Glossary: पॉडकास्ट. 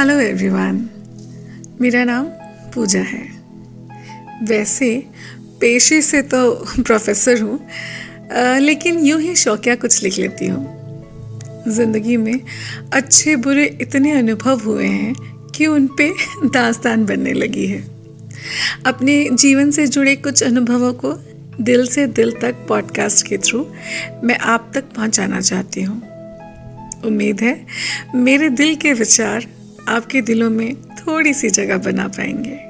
Hello everyone, मेरा नाम पूजा है। वैसे पेशे से तो प्रोफेसर हूँ, लेकिन यूँ ही शौकिया कुछ लिख लेती हूँ। ज़िंदगी में अच्छे बुरे इतने अनुभव हुए हैं कि उन पे दास्तान बनने लगी है। अपने जीवन से जुड़े कुछ अनुभवों को दिल से दिल तक पॉडकास्ट के थ्रू मैं आप तक पहुँचाना चाहती हूँ। उम्मीद है मेरे दिल के विचार आपके दिलों में थोड़ी सी जगह बना पाएंगे।